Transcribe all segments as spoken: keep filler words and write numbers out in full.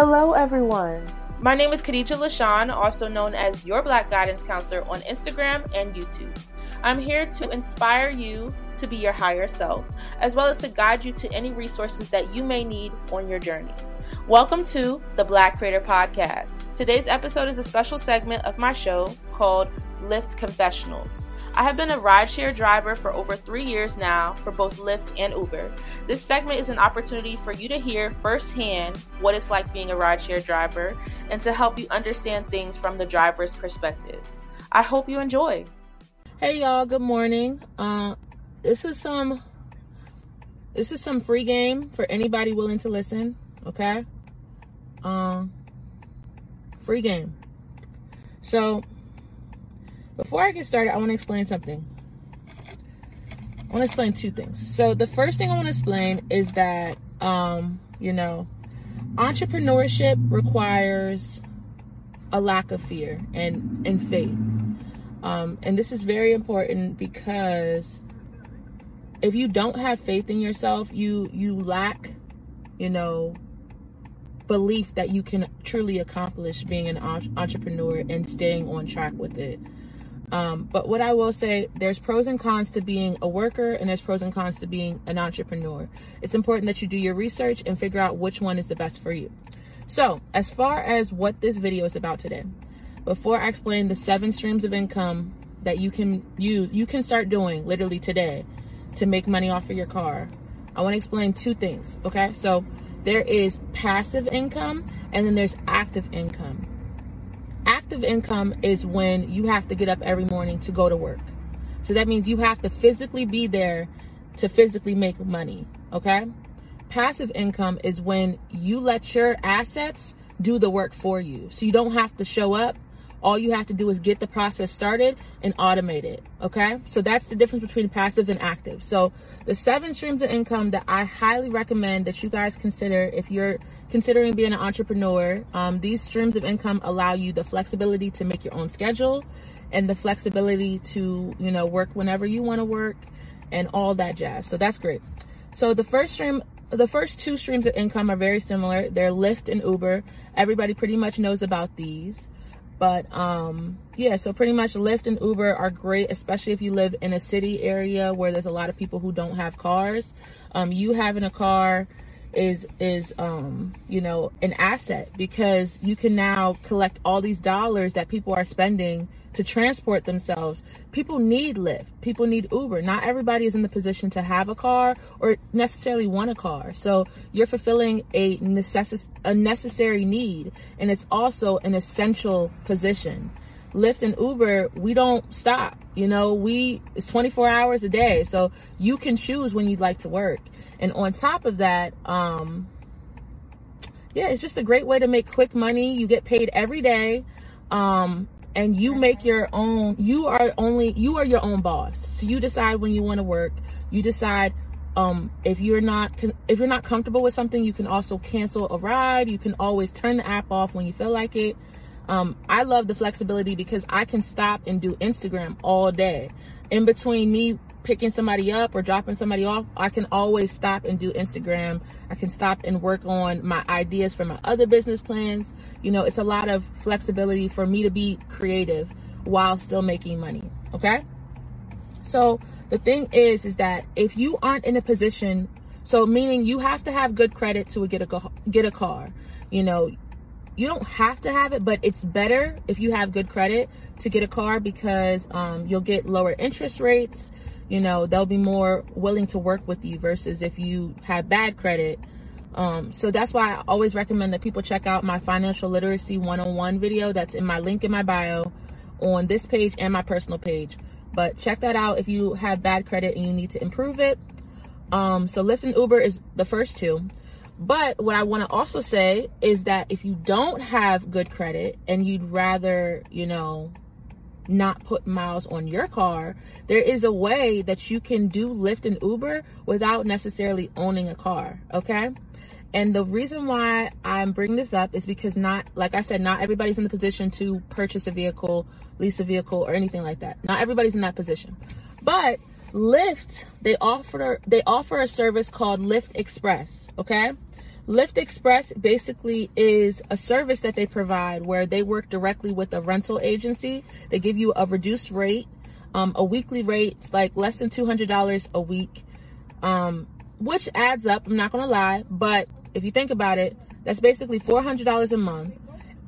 Hello, everyone. My name is Khadijah Lashaun, also known as Your Black Guidance Counselor on Instagram and YouTube. I'm here to inspire you to be your higher self, as well as to guide you to any resources that you may need on your journey. Welcome to The Black Creator Podcast. Today's episode is a special segment of my show called Lyft Confessionals. I have been a rideshare driver for over three years now for both Lyft and Uber. This segment is an opportunity for you to hear firsthand what it's like being a rideshare driver and to help you understand things from the driver's perspective. I hope you enjoy. Hey y'all, good morning. Uh, this is some this is some free game for anybody willing to listen, okay? Um, free game. So before I get started, I want to explain something. I want to explain two things. So the first thing I want to explain is that, um, you know, entrepreneurship requires a lack of fear and, and faith. Um, and this is very important because if you don't have faith in yourself, you, you lack, you know, belief that you can truly accomplish being an entrepreneur and staying on track with it. Um, but what I will say, there's pros and cons to being a worker and there's pros and cons to being an entrepreneur. It's important that you do your research and figure out which one is the best for you. So as far as what this video is about today, before I explain the seven streams of income that you can use, you can start doing literally today to make money off of your car, I want to explain two things. Okay. So there is passive income and then there's active income. Active income is when you have to get up every morning to go to work. So that means you have to physically be there to physically make money, okay? Passive income is when you let your assets do the work for you. So you don't have to show up. All you have to do is get the process started and automate it, okay? So that's the difference between passive and active. So the seven streams of income that I highly recommend that you guys consider if you're considering being an entrepreneur, um, these streams of income allow you the flexibility to make your own schedule and the flexibility to, you know, work whenever you want to work and all that jazz. So that's great. So the first stream, the first two streams of income are very similar. They're Lyft and Uber. Everybody pretty much knows about these. But um, yeah, so pretty much Lyft and Uber are great, especially if you live in a city area where there's a lot of people who don't have cars. Um, you having a car is, is um, you know, an asset because you can now collect all these dollars that people are spending to transport themselves. People need Lyft. People need Uber. Not everybody is in the position to have a car or necessarily want a car. So you're fulfilling a, necess- a necessary need, and it's also an essential position. Lyft and Uber, we don't stop. You know, we it's twenty-four hours a day, so you can choose when you'd like to work. And on top of that, um, yeah, it's just a great way to make quick money. You get paid every day. Um, and you make your own, you are only, you are your own boss. So you decide when you want to work. You decide, um, if you're not, if you're not comfortable with something, you can also cancel a ride. You can always turn the app off when you feel like it. Um, I love the flexibility because I can stop and do Instagram all day. In between me picking somebody up or dropping somebody off, I can always stop and do Instagram. I can stop and work on my ideas for my other business plans. You know, it's a lot of flexibility for me to be creative while still making money, okay? So the thing is, is that if you aren't in a position, so meaning you have to have good credit to get a, get a car, you know, you don't have to have it, but it's better if you have good credit to get a car because um, you'll get lower interest rates. You know, they'll be more willing to work with you versus if you have bad credit. Um, so that's why I always recommend that people check out my financial literacy one oh one video that's in my link in my bio on this page and my personal page. But check that out if you have bad credit and you need to improve it. Um, so Lyft and Uber is the first two. But what I want to also say is that if you don't have good credit and you'd rather, you know, not put miles on your car, there is a way that you can do Lyft and Uber without necessarily owning a car, okay? And the reason why I'm bringing this up is because not, like I said, not everybody's in the position to purchase a vehicle, lease a vehicle, or anything like that. Not everybody's in that position. But Lyft, they offer, they offer a service called Lyft Express, okay? Lyft Express basically is a service that they provide where they work directly with a rental agency. They give you a reduced rate, um, a weekly rate, like less than two hundred dollars a week, um, which adds up, I'm not going to lie. But if you think about it, that's basically four hundred dollars a month.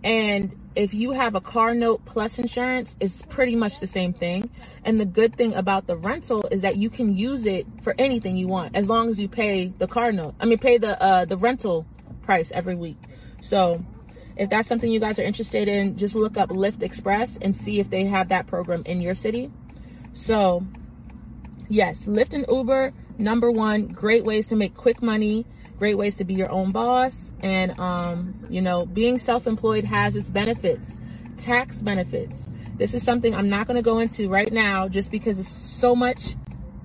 And if you have a car note plus insurance, it's pretty much the same thing. And the good thing about the rental is that you can use it for anything you want, as long as you pay the car note. I mean, pay the uh, the rental price every week. So if that's something you guys are interested in, just look up Lyft Express and see if they have that program in your city. So yes, Lyft and Uber, number one, great ways to make quick money. Great ways to be your own boss. And, um, you know, being self-employed has its benefits, tax benefits. This is something I'm not going to go into right now just because it's so much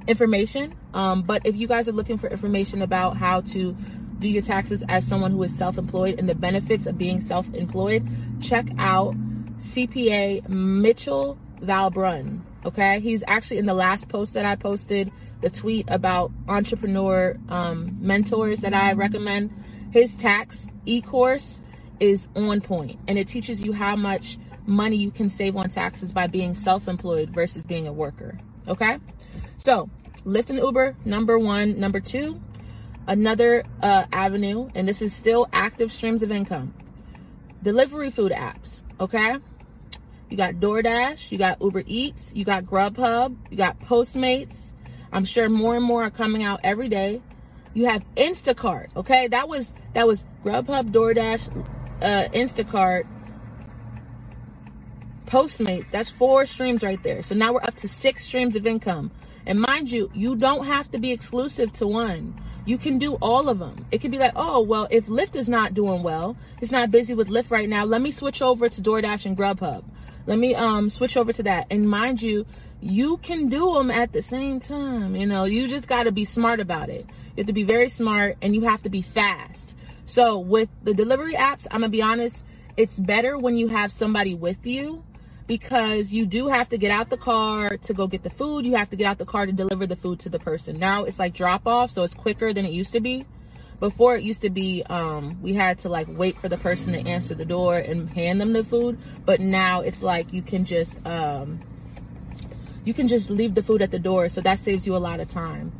information. Um, but if you guys are looking for information about how to do your taxes as someone who is self-employed and the benefits of being self-employed, check out C P A Mitchell Valbrun. Okay, he's actually in the last post that I posted, the tweet about entrepreneur um, mentors that I recommend. His tax e-course is on point, and it teaches you how much money you can save on taxes by being self-employed versus being a worker. Okay, so Lyft and Uber, number one. Number two, another uh, avenue, and this is still active streams of income, delivery food apps. Okay. You got DoorDash, you got Uber Eats, you got Grubhub, you got Postmates. I'm sure more and more are coming out every day. You have Instacart, okay? That was that was Grubhub, DoorDash, uh, Instacart, Postmates. That's four streams right there. So now we're up to six streams of income. And mind you, you don't have to be exclusive to one. You can do all of them. It could be like, oh, well, if Lyft is not doing well, it's not busy with Lyft right now, let me switch over to DoorDash and Grubhub. Let me um switch over to that. And mind you, you can do them at the same time. You know, you just got to be smart about it. You have to be very smart, and you have to be fast. So with the delivery apps, I'm going to be honest, it's better when you have somebody with you, because you do have to get out the car to go get the food. You have to get out the car to deliver the food to the person. Now it's like drop off, so it's quicker than it used to be. Before it used to be, um, we had to like wait for the person to answer the door and hand them the food. But now it's like you can just um, you can just leave the food at the door, so that saves you a lot of time.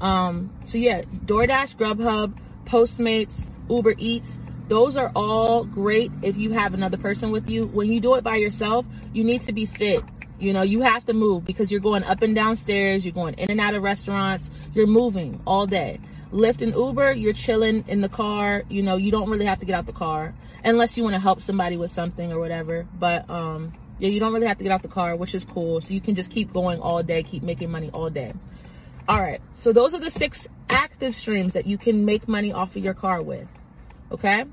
Um, so yeah, DoorDash, Grubhub, Postmates, Uber Eats. Those are all great if you have another person with you. When you do it by yourself, you need to be fit. You know, you have to move because you're going up and down stairs. You're going in and out of restaurants. You're moving all day. Lyft and Uber, you're chilling in the car. You know, you don't really have to get out the car unless you want to help somebody with something or whatever. But, um, yeah, you don't really have to get out the car, which is cool. So you can just keep going all day, keep making money all day. All right. So those are the six active streams that you can make money off of your car with. Okay.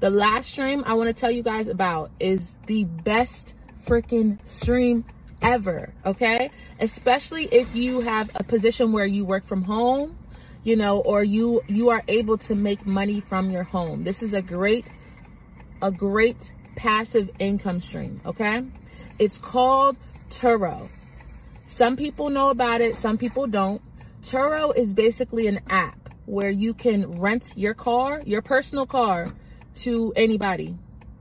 The last stream I want to tell you guys about is the best freaking stream ever, okay? Especially if you have a position where you work from home, you know, or you you are able to make money from your home. This is a great, a great passive income stream, okay? It's called Turo. Some people know about it, some people don't. Turo is basically an app where you can rent your car, your personal car, to anybody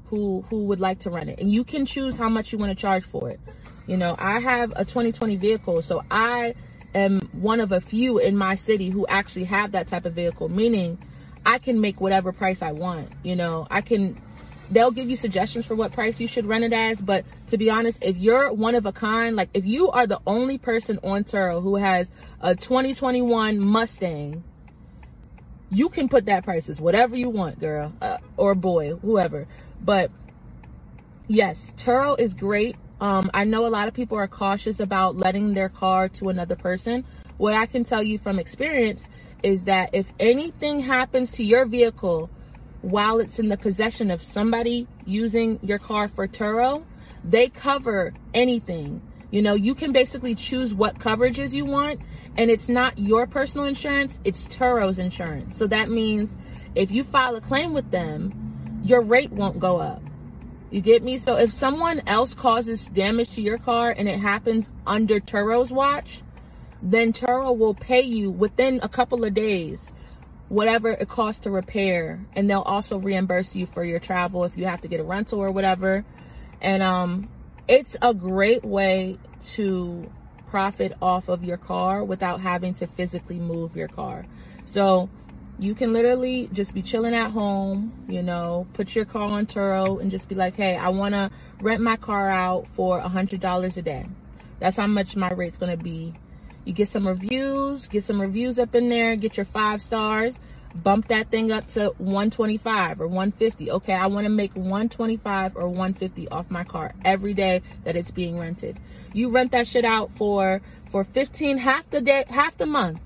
who who would like to run it, and you can choose how much you want to charge for it. You know, I have a twenty twenty vehicle, so I am one of a few in my city who actually have that type of vehicle, meaning I can make whatever price I want. You know, I can, they'll give you suggestions for what price you should rent it as, but to be honest, if you're one of a kind, like if you are the only person on Turo who has a twenty twenty-one Mustang, you can put that price as whatever you want, girl, uh, or boy, whoever. But yes, Turo is great. Um, I know a lot of people are cautious about letting their car to another person. What I can tell you from experience is that if anything happens to your vehicle while it's in the possession of somebody using your car for Turo, they cover anything. You know, you can basically choose what coverages you want, and it's not your personal insurance, it's Turo's insurance. So that means if you file a claim with them, your rate won't go up. You get me? So if someone else causes damage to your car and it happens under Turo's watch, then Turo will pay you within a couple of days whatever it costs to repair, and they'll also reimburse you for your travel if you have to get a rental or whatever. And um it's a great way to profit off of your car without having to physically move your car. So you can literally just be chilling at home, you know, put your car on Turo and just be like, hey, I want to rent my car out for one hundred dollars a day. That's how much my rate's going to be. You get some reviews, get some reviews up in there, get your five stars, bump that thing up to one twenty-five or one fifty. Okay, I want to make one twenty-five or one fifty off my car every day that it's being rented. You rent that shit out for for fifteen, half the day, half the month.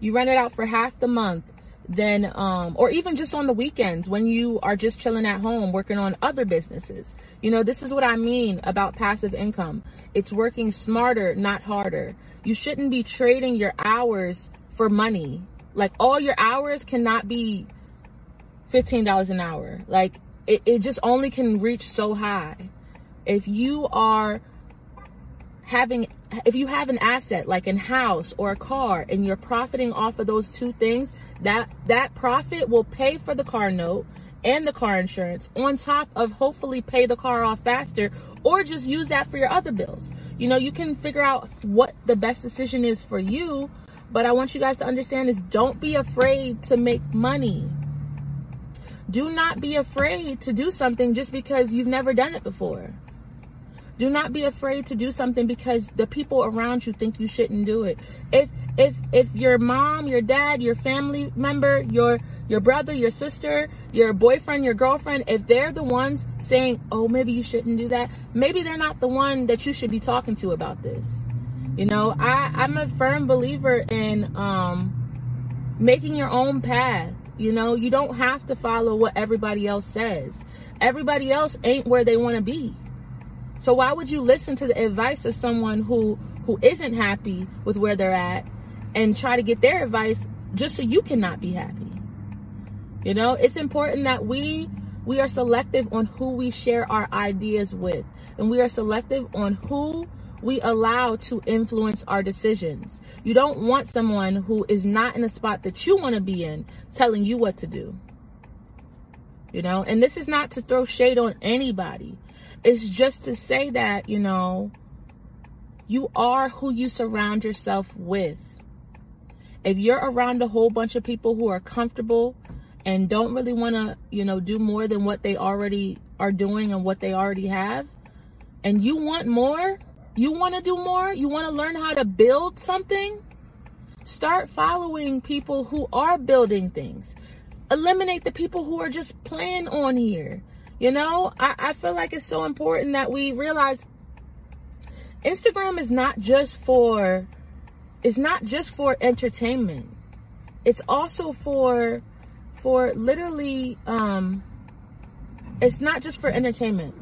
You rent it out for half the month. Then, um, or even just on the weekends when you are just chilling at home working on other businesses. You know, this is what I mean about passive income. It's working smarter, not harder. You shouldn't be trading your hours for money. Like, all your hours cannot be fifteen dollars an hour. Like, it, it just only can reach so high. If you are having, if you have an asset like a house or a car and you're profiting off of those two things, that that profit will pay for the car note and the car insurance, on top of hopefully pay the car off faster, or just use that for your other bills. You know, you can figure out what the best decision is for you, but I want you guys to understand is, don't be afraid to make money. Do not be afraid to do something just because you've never done it before. Do not be afraid to do something because the people around you think you shouldn't do it. If if if your mom, your dad, your family member, your your brother, your sister, your boyfriend, your girlfriend, if they're the ones saying, oh, maybe you shouldn't do that, maybe they're not the one that you should be talking to about this. You know, I, I'm a firm believer in um, making your own path. You know, you don't have to follow what everybody else says. Everybody else ain't where they want to be. So why would you listen to the advice of someone who, who isn't happy with where they're at and try to get their advice just so you cannot be happy? You know, it's important that we we are selective on who we share our ideas with, and we are selective on who we allow to influence our decisions. You don't want someone who is not in the spot that you want to be in telling you what to do. You know, and this is not to throw shade on anybody. It's just to say that, you know, you are who you surround yourself with. If you're around a whole bunch of people who are comfortable and don't really want to, you know, do more than what they already are doing and what they already have, and you want more, you want to do more, you want to learn how to build something, start following people who are building things. Eliminate the people who are just playing on here. You know, I, I feel like it's so important that we realize Instagram is not just for, it's not just for entertainment. It's also for, for literally, um, it's not just for entertainment.